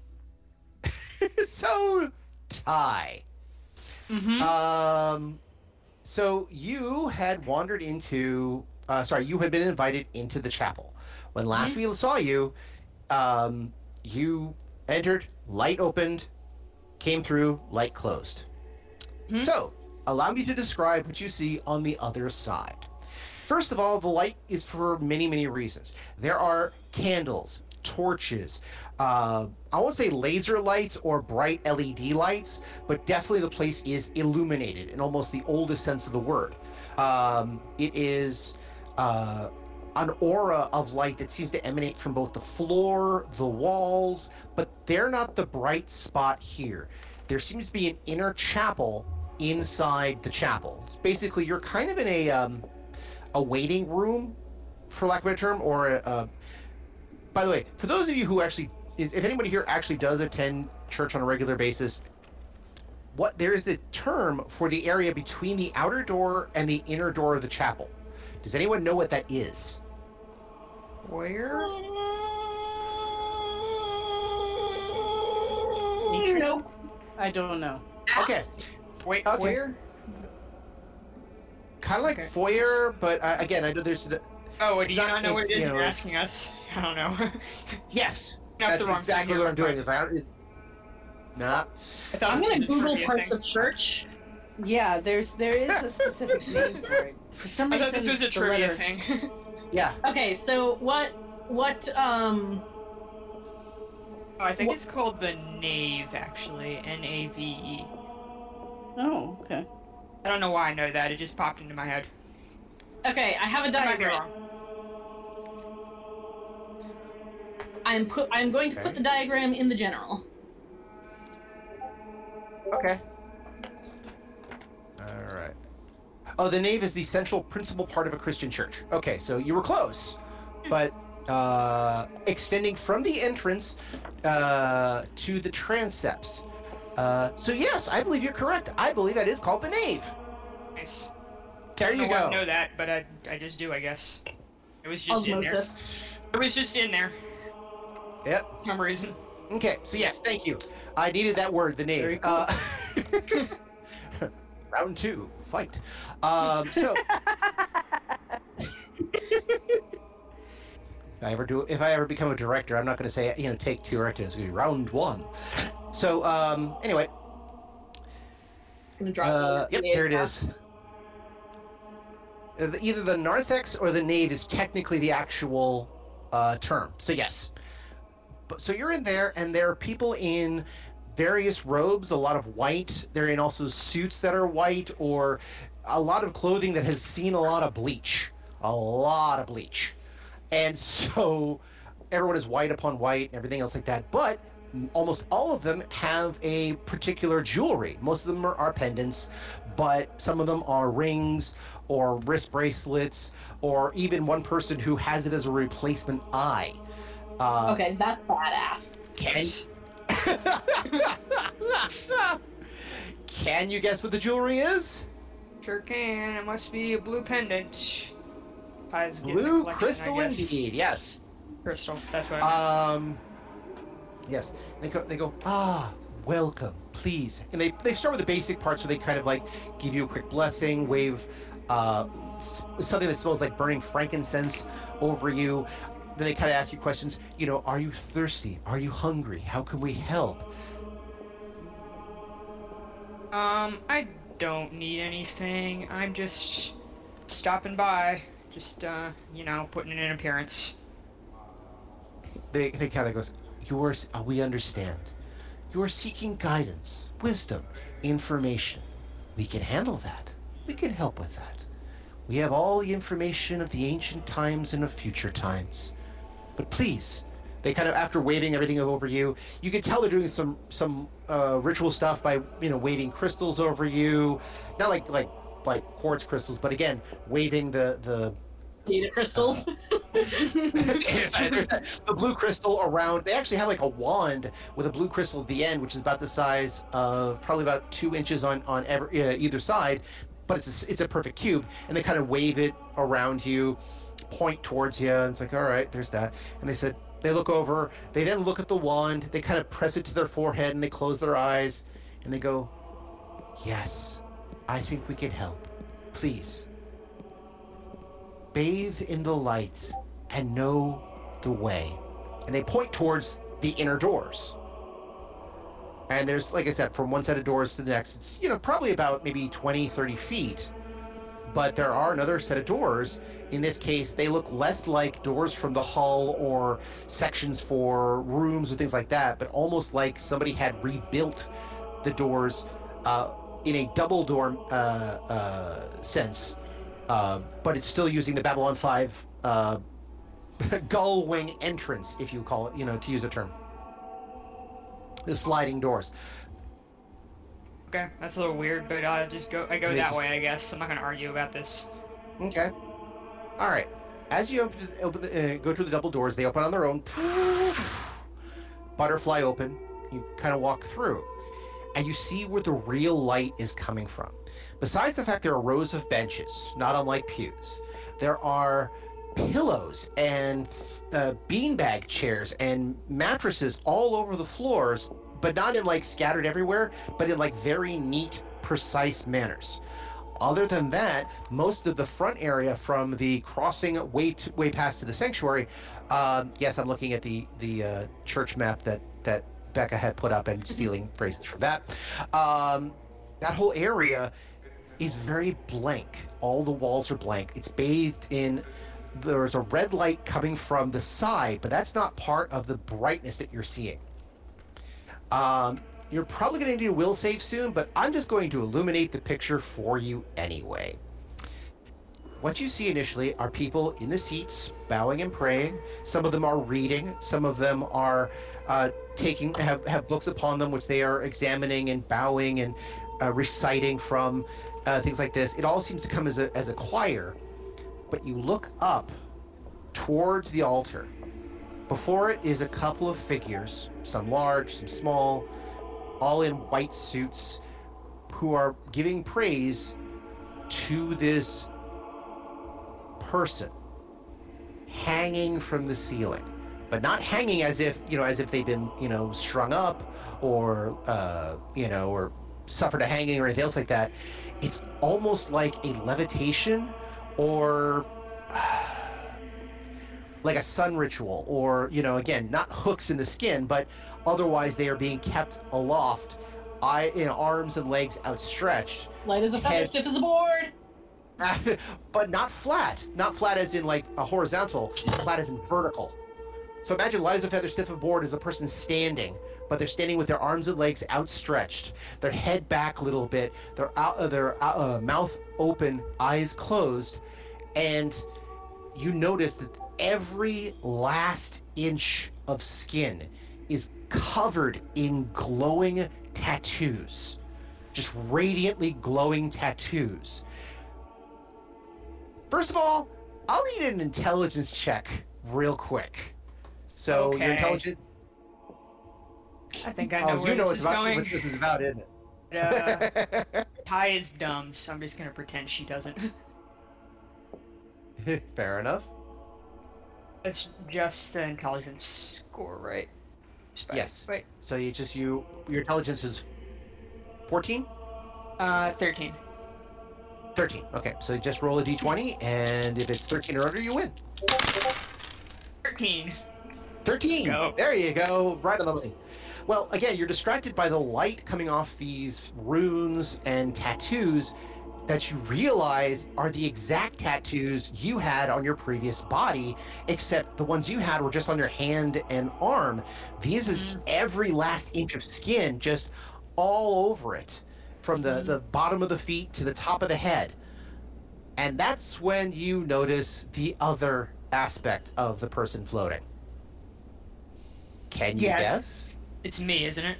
So, Ty. Mm-hmm. So you had wandered into, you had been invited into the chapel. When last we saw you, you entered, light opened, came through, light closed. Mm-hmm. So, allow me to describe what you see on the other side. First of all, the light is for many, many reasons. There are candles, torches, I won't say laser lights or bright LED lights, but definitely the place is illuminated in almost the oldest sense of the word. It is an aura of light that seems to emanate from both the floor, the walls, but they're not the bright spot here. There seems to be an inner chapel inside the chapel. Basically, you're kind of in a waiting room, for lack of a term, or a by the way, for those of you who actually, if anybody here actually does attend church on a regular basis, there is the term for the area between the outer door and the inner door of the chapel. Does anyone know what that is? Where? Nope. I don't know. Okay. Wait, okay. Where? Kind of like foyer, but again, I know there's... Oh, do you not know what it is you're asking us? I don't know. Yes. That's exactly what I'm doing. I'm going to Google parts of church. Yeah, there is a specific name for it. For some reason, I thought this was a trivia thing. Yeah. Okay, so what I think it's called the Nave, actually. N-A-V-E. Oh, okay. I don't know why I know that. It just popped into my head. Okay, I have a diagram. I'm going to put the diagram in the general. Okay. All right. Oh, the nave is the central principal part of a Christian church. Okay, so you were close, but extending from the entrance to the transepts. So yes, I believe you're correct. I believe that is called the nave. Nice. There you go. I don't know that, but I just do, I guess. It was just in there. It was just in there. Yep. For some reason. Okay, so yes, thank you. I needed that word, the nave. Cool. Round 2, fight. If I ever become a director, I'm not going to say, take 2 directors. It's going to be round 1. So, anyway. I'm going to drop there it is. Either the narthex or the nave is technically the actual term. So yes. So you're in there, and there are people in various robes, a lot of white. They're in also suits that are white, or a lot of clothing that has seen a lot of bleach. And so everyone is white upon white and everything else like that. But almost all of them have a particular jewelry. Most of them are pendants, but some of them are rings or wrist bracelets, or even one person who has it as a replacement eye. Okay, that's badass. Can you guess what the jewelry is? Sure can. It must be a blue pendant. Blue crystal indeed, yes. Crystal, that's what I meant. Yes, they go, welcome, please. And they start with the basic parts, so they kind of like give you a quick blessing, wave something that smells like burning frankincense over you. Then they kind of ask you questions, are you thirsty? Are you hungry? How can we help? I don't need anything. I'm just stopping by, just, putting in an appearance. They kind of goes, we understand. You are seeking guidance, wisdom, information. We can handle that. We can help with that. We have all the information of the ancient times and of future times. But please, they kind of, after waving everything over you, you can tell they're doing some ritual stuff by, waving crystals over you. Not like like quartz crystals, but again, waving the data crystals. The blue crystal around. They actually had like a wand with a blue crystal at the end, which is about the size of probably about 2 inches on every, either side, but it's a perfect cube, and they kind of wave it around you, point towards you, and it's like, all right, there's that. And they said, they look over, they then look at the wand, they kind of press it to their forehead, and they close their eyes, and they go, yes, I think we can help. Please. Bathe in the light and know the way. And they point towards the inner doors. And there's, like I said, from one set of doors to the next, it's, you know, probably about maybe 20, 30 feet. But there are another set of doors. In this case, they look less like doors from the hall or sections for rooms or things like that, but almost like somebody had rebuilt the doors in a double door sense, but it's still using the Babylon 5 gull wing entrance, if you call it, you know, to use a term. The sliding doors. Okay, that's a little weird, but I go that way, I guess. I'm not gonna argue about this. Okay. All right. As you go through the double doors, they open on their own. Butterfly open. You kind of walk through, and you see where the real light is coming from. Besides the fact there are rows of benches, not unlike pews, there are pillows and beanbag chairs and mattresses all over the floors, but not in like scattered everywhere, but in like very neat, precise manners. Other than that, most of the front area from the crossing way past to the sanctuary, yes, I'm looking at the church map that Becca had put up and stealing phrases from that. That whole area is very blank. All the walls are blank. It's bathed in, there's a red light coming from the side, but that's not part of the brightness that you're seeing. You're probably going to need a will save soon, but I'm just going to illuminate the picture for you anyway. What you see initially are people in the seats, bowing and praying. Some of them are reading. Some of them are have books upon them, which they are examining and bowing and reciting from, things like this. It all seems to come as a choir, but you look up towards the altar. Before it is a couple of figures, some large, some small, all in white suits, who are giving praise to this person hanging from the ceiling, but not hanging as if they've been, you know, strung up or or suffered a hanging or anything else like that. It's almost like a levitation or like a sun ritual, or, you know, again, not hooks in the skin, but otherwise they are being kept aloft, arms and legs outstretched, light as a feather, stiff as a board. But not flat as in like a horizontal, flat as in vertical. So imagine light as a feather, stiff as a board is a person standing, but they're standing with their arms and legs outstretched, their head back a little bit, their mouth open, eyes closed, and you notice that every last inch of skin is covered in glowing tattoos, just radiantly glowing tattoos. First of all, I'll need an intelligence check real quick. So okay. Your intelligence... I think I know what this is about, isn't it? Ty is dumb, so I'm just going to pretend she doesn't. Fair enough. It's just the intelligence score, right? Yes. Wait. So your intelligence is 14? 13. 13. Okay, so just roll a d20, and if it's 13 or under, you win. 13. 13. Go. There you go. Right on the money. Well, again, you're distracted by the light coming off these runes and tattoos that you realize are the exact tattoos you had on your previous body, except the ones you had were just on your hand and arm. These is every last inch of skin, just all over it, from the bottom of the feet to the top of the head. And that's when you notice the other aspect of the person floating. Can you guess? It's me, isn't it?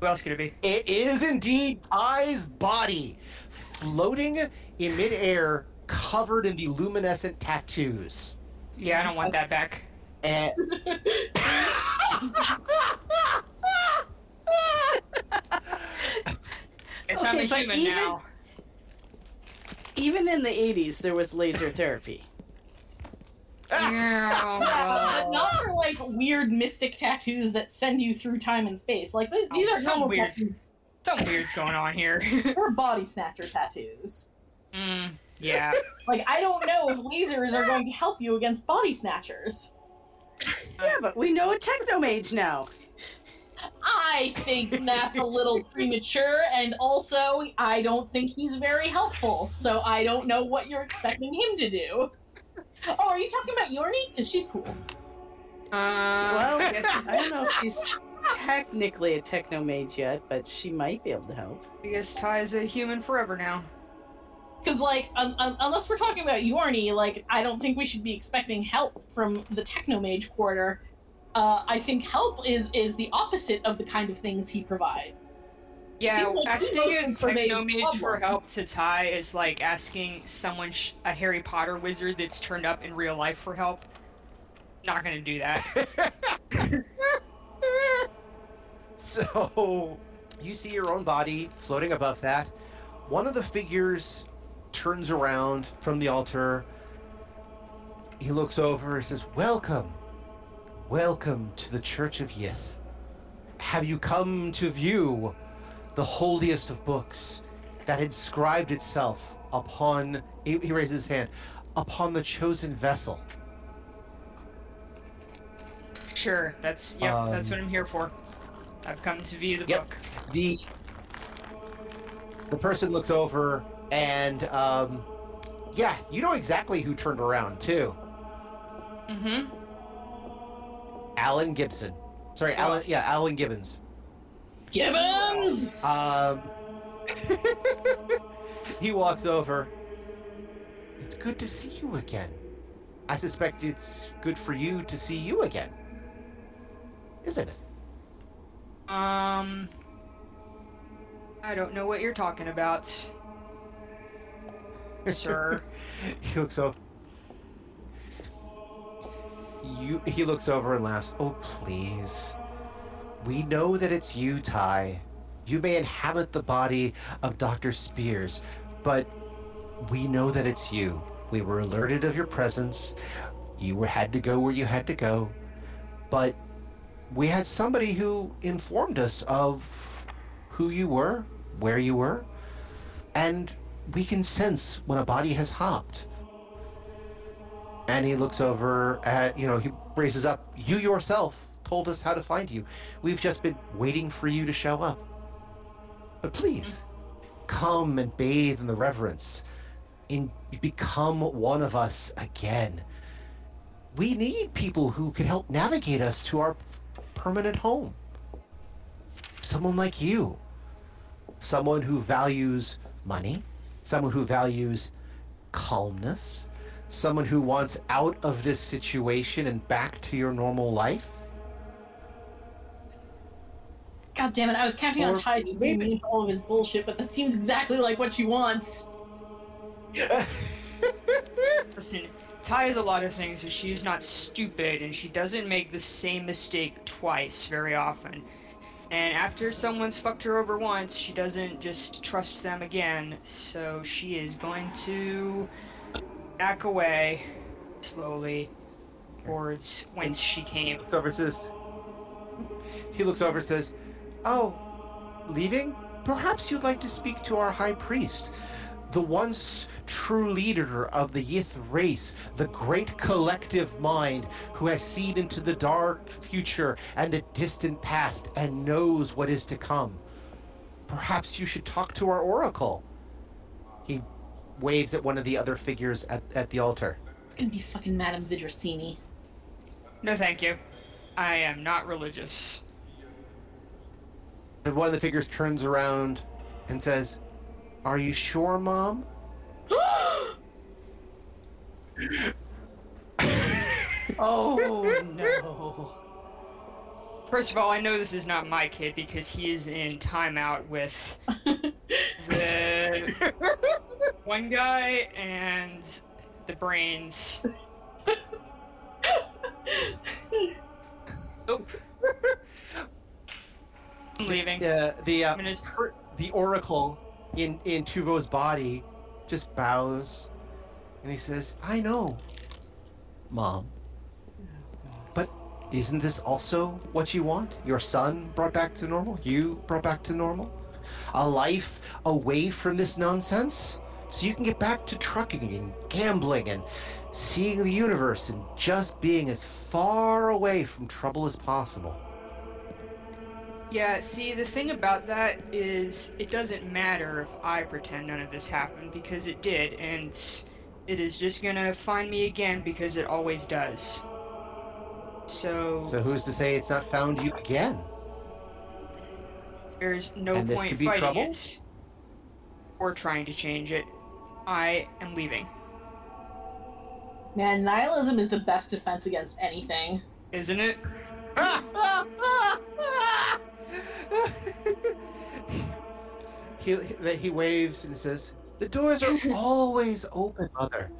Who else could it be? It is indeed Ty's body, floating in midair, covered in the luminescent tattoos. Yeah, I don't want that back. It's okay, not human now. Even in the 80s, there was laser therapy. Yeah, not for like weird mystic tattoos that send you through time and space. Like these are some weird. Something weird's going on here. Or body snatcher tattoos. Yeah. Like I don't know if lasers are going to help you against body snatchers. Yeah, but we know a Technomage now. I think that's a little premature, and also I don't think he's very helpful, so I don't know what you're expecting him to do. Oh, are you talking about Yorni? Because she's cool. Well, I don't know if she's technically a Technomage yet, but she might be able to help. I guess Ty is a human forever now. Because, like, unless we're talking about Yorni, like, I don't think we should be expecting help from the Technomage quarter. I think help is the opposite of the kind of things he provides. Yeah, like asking a Technomage for help to Ty is like asking someone, a Harry Potter wizard that's turned up in real life for help. Not gonna do that. So, you see your own body floating above that. One of the figures turns around from the altar. He looks over and says, "Welcome. Welcome to the Church of Yith. Have you come to view the holiest of books that inscribed itself upon," he raises his hand, "upon the chosen vessel?" Sure, that's what I'm here for. I've come to view the book. The person looks over and, you know exactly who turned around too. Mm-hmm. Alan Gibbons. Gibbons! He walks over. "It's good to see you again. I suspect it's good for you to see you again, isn't it?" I don't know what you're talking about, sir. He looks over. He looks over and laughs. "Oh, please. We know that it's you, Ty. You may inhabit the body of Dr. Spears, but we know that it's you. We were alerted of your presence. You had to go where you had to go. But we had somebody who informed us of who you were, where you were, and we can sense when a body has hopped." And he looks over at, he raises up, "You yourself told us how to find you. We've just been waiting for you to show up. But please, come and bathe in the reverence. Become one of us again. We need people who can help navigate us to our permanent home. Someone like you. Someone who values money. Someone who values calmness. Someone who wants out of this situation and back to your normal life." God damn it, I was counting on Ty to believe all of his bullshit, but this seems exactly like what she wants. Listen, Ty is a lot of things, and she's not stupid, and she doesn't make the same mistake twice very often. And after someone's fucked her over once, she doesn't just trust them again, so she is going to back away slowly towards whence she came. She looks over and says, "Oh, leaving? Perhaps you'd like to speak to our high priest, the once true leader of the Yith race, the great collective mind who has seen into the dark future and the distant past and knows what is to come. Perhaps you should talk to our oracle." He waves at one of the other figures at the altar. It's gonna be fucking Madame Vidrasini. "No, thank you. I am not religious." And one of the figures turns around and says, "Are you sure, Mom?" Oh, no. First of all, I know this is not my kid because he is in timeout with the one guy and the brains. Nope. I'm leaving. The oracle in Tuvo's body just bows, and he says, "I know, Mom. But isn't this also what you want? Your son brought back to normal? You brought back to normal? A life away from this nonsense? So you can get back to trucking and gambling and seeing the universe and just being as far away from trouble as possible." Yeah, see, the thing about that is it doesn't matter if I pretend none of this happened, because it did, and it is just gonna find me again because it always does. So who's to say it's not found you again? There's no point fighting trouble? It or trying to change it. I am leaving. Man, nihilism is the best defense against anything. Isn't it? He waves and says, "The doors are always open, Mother.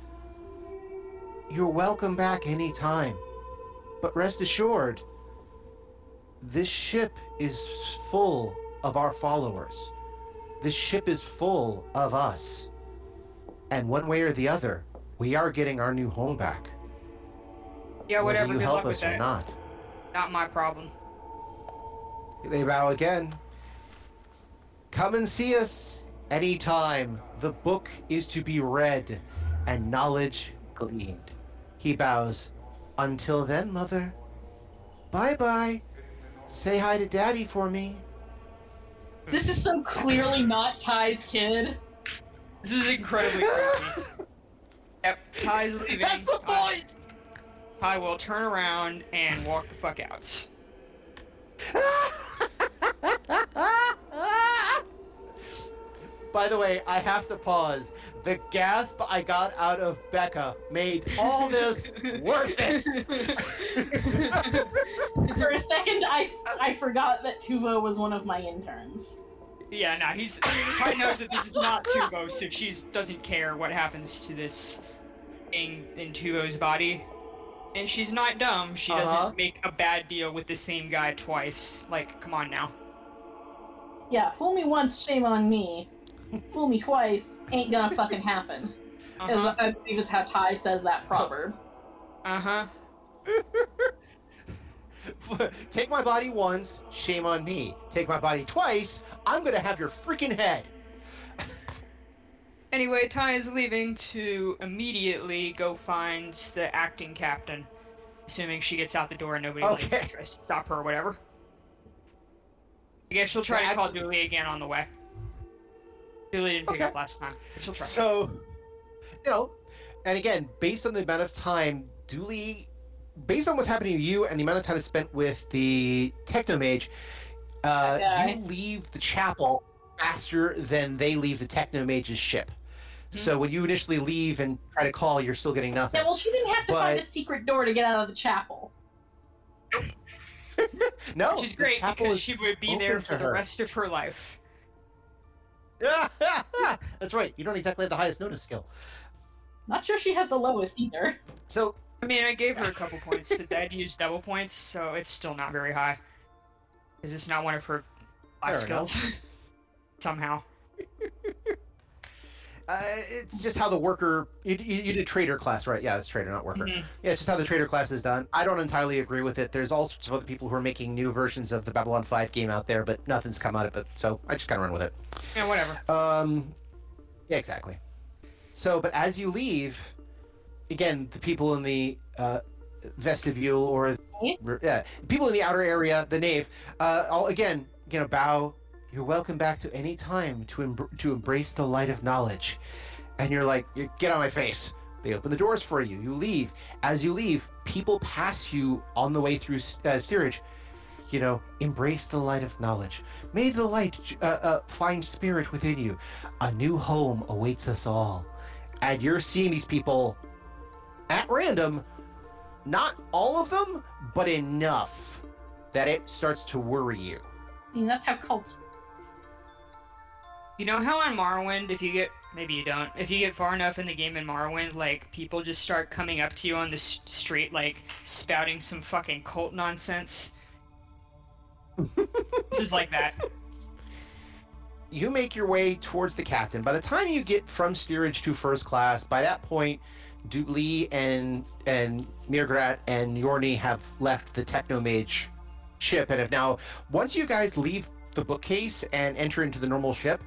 You're welcome back anytime. But rest assured, this ship is full of our followers. This ship is full of us. And one way or the other, we are getting our new home back. Yeah, whatever. Whether you help us or not. Not my problem." They bow again. "Come and see us anytime. The book is to be read and knowledge gleaned." He bows. "Until then, Mother. Bye-bye. Say hi to Daddy for me." This is so clearly not Ty's kid. This is incredibly creepy. Yep, Ty's leaving. That's the point! Ty will turn around and walk the fuck out. By the way, I have to pause. The gasp I got out of Becca made all this worth it. For a second, I forgot that Tuvo was one of my interns. Yeah, no, Ty knows that this is not Tuvo, so she doesn't care what happens to this thing in Tuvo's body. And she's not dumb. She doesn't make a bad deal with the same guy twice. Like, come on now. Yeah, fool me once, shame on me. Fool me twice, ain't gonna fucking happen. I believe is how Ty says that proverb. Take my body once, shame on me. Take my body twice, I'm gonna have your freaking head. Anyway, Ty is leaving to immediately go find the acting captain, assuming she gets out the door and nobody like tries to stop her or whatever. I guess she'll try to call Julie again on the way. Julie didn't pick up last time. She'll try. So, and again, based on the amount of time based on what's happening to you and the amount of time spent with the Technomage, you leave the chapel faster than they leave the Technomage's ship. So when you initially leave and try to call, you're still getting nothing. Yeah, well, she didn't have to find a secret door to get out of the chapel. No, which is great because she would be there for the rest of her life. That's right. You don't exactly have the highest notice skill. Not sure she has the lowest either. So I mean, I gave her a couple points, but I'd use double points, so it's still not very high. Because it's not one of her high skills. Somehow. It's just how the worker... You did trader class, right? Yeah, it's trader, not worker. Mm-hmm. Yeah, it's just how the trader class is done. I don't entirely agree with it. There's all sorts of other people who are making new versions of the Babylon 5 game out there, but nothing's come out of it, so I just kind of run with it. Yeah, whatever. Yeah, exactly. So, but as you leave, again, the people in the vestibule or... people in the outer area, the nave, all again, bow... "You're welcome back to any time to embrace the light of knowledge." And you're like, "Get on my face." They open the doors for you. You leave. As you leave, people pass you on the way through steerage. "Embrace the light of knowledge. May the light find spirit within you. A new home awaits us all." And you're seeing these people at random. Not all of them, but enough that it starts to worry you. And that's how cults... You know how on Morrowind, if you get Maybe you don't. If you get far enough in the game in Morrowind, like, people just start coming up to you on the street, like, spouting some fucking cult nonsense. This is like that. You make your way towards the captain. By the time you get from steerage to first class, by that point, Dubli and Mirgrat and Yorni have left the Technomage ship and have now, once you guys leave the bookcase and enter into the normal ship,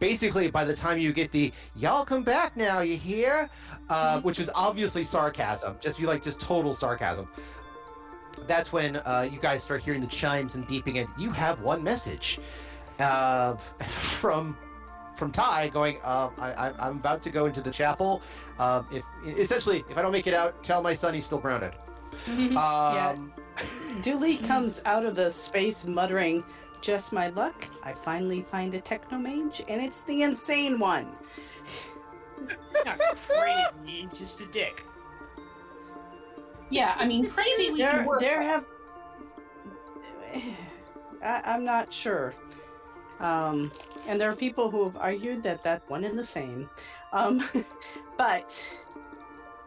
basically by the time you get the y'all come back now, you hear? Which is obviously sarcasm, just total sarcasm. That's when you guys start hearing the chimes and beeping, and you have one message from Ty going, I'm about to go into the chapel. If I don't make it out, tell my son he's still grounded. Dooley comes out of the space muttering, "Just my luck, I finally find a Technomage, and it's the insane one." Not crazy, just a dick. Yeah, I mean, crazy we can work. I'm not sure. And there are people who have argued that one and the same. But,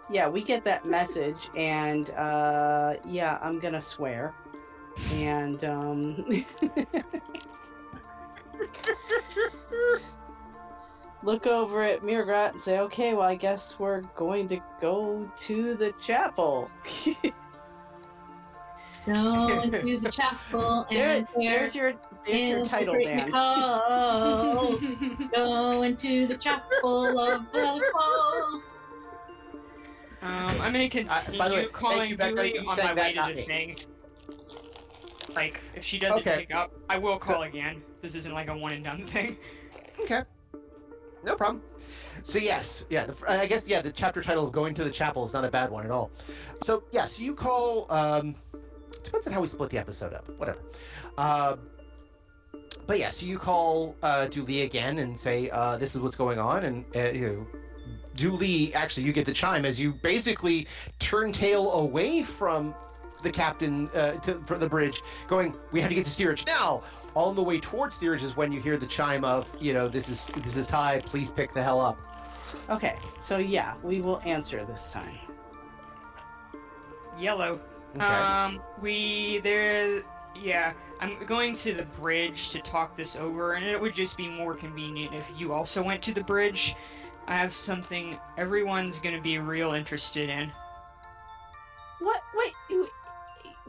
yeah, we get that message, and, I'm gonna swear. And, look over at Mirgrat and say, okay, well, I guess we're going to go to the chapel. Go to the chapel. And there's your title, Dan. Go into the chapel of the cult. I'm going to continue calling Julie on my way to the thing. Like, if she doesn't pick up, I will call again. This isn't like a one and done thing. Okay. No problem. So yes, the chapter title of Going to the Chapel is not a bad one at all. So yes, you call, depends on how we split the episode up, whatever. But yeah, so you call Dooley again and say, this is what's going on, and Dooley, actually, you get the chime as you basically turn tail away from the captain from the bridge, going, we have to get to steerage now. On the way towards steerage is when you hear the chime of, this is Ty, please pick the hell up. Okay, so yeah, we will answer this time. Yellow. Okay. I'm going to the bridge to talk this over, and it would just be more convenient if you also went to the bridge. I have something everyone's going to be real interested in. What? Wait.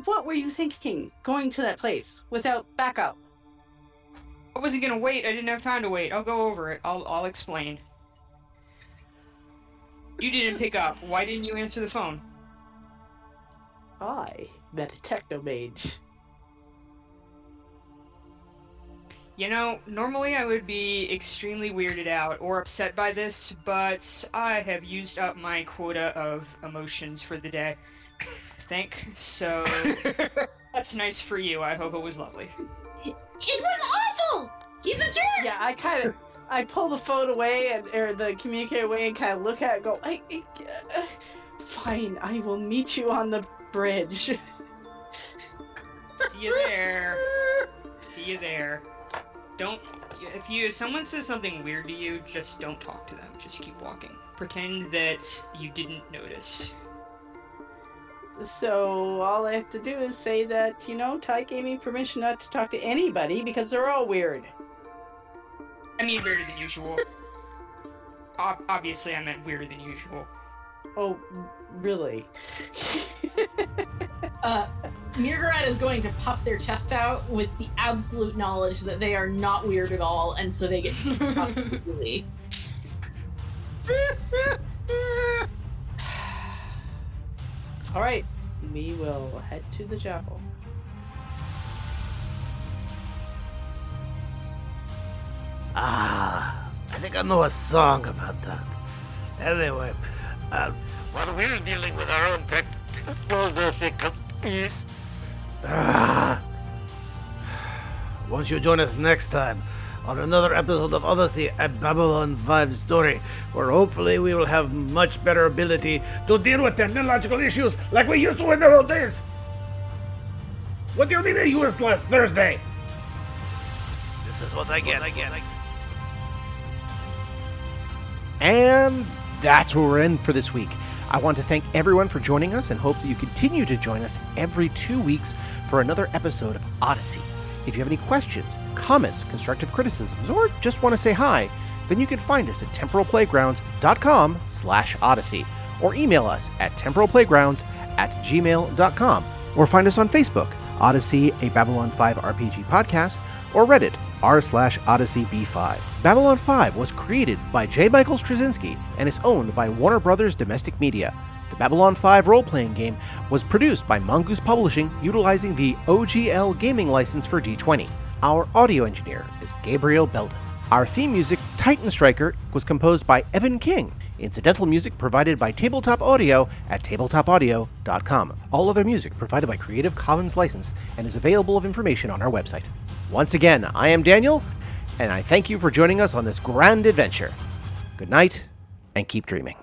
What were you thinking, going to that place without backup? I wasn't gonna wait. I didn't have time to wait. I'll go over it. I'll explain. You didn't pick up. Why didn't you answer the phone? I met a Technomage. Normally I would be extremely weirded out or upset by this, but I have used up my quota of emotions for the day. So that's nice for you. I hope it was lovely. It was awful. He's a jerk. Yeah, I pull the phone away or the communicator away and kind of look at it and go, fine, I will meet you on the bridge. See you there. If someone says something weird to you, just don't talk to them. Just keep walking. Pretend that you didn't notice. So all I have to do is say that, Ty gave me permission not to talk to anybody because they're all weird. I mean, weirder than usual. Obviously, I meant weirder than usual. Oh, really? Mirgrat is going to puff their chest out with the absolute knowledge that they are not weird at all, and so they get to talk to Julie. All right, we will head to the chapel. I think I know a song about that. Anyway, while we're dealing with our own difficulties, won't you join us next time on another episode of Odyssey, a Babylon 5 story, where hopefully we will have much better ability to deal with technological issues like we used to in the old days. What do you mean it was last Thursday? This is what I get. And that's where we're in for this week. I want to thank everyone for joining us and hope that you continue to join us every 2 weeks for another episode of Odyssey. If you have any questions, comments, constructive criticisms, or just want to say hi, then you can find us at temporalplaygrounds.com/Odyssey or email us at temporalplaygrounds@gmail.com or find us on Facebook, Odyssey, a Babylon 5 RPG podcast, or Reddit, r/OdysseyB5. Babylon 5 was created by J. Michael Straczynski and is owned by Warner Brothers Domestic Media. The Babylon 5 role-playing game was produced by Mongoose Publishing utilizing the OGL gaming license for D20. Our audio engineer is Gabriel Belden. Our theme music, Titan Striker, was composed by Evan King. Incidental music provided by Tabletop Audio at tabletopaudio.com. All other music provided by Creative Commons license and is available of information on our website. Once again, I am Daniel, and I thank you for joining us on this grand adventure. Good night, and keep dreaming.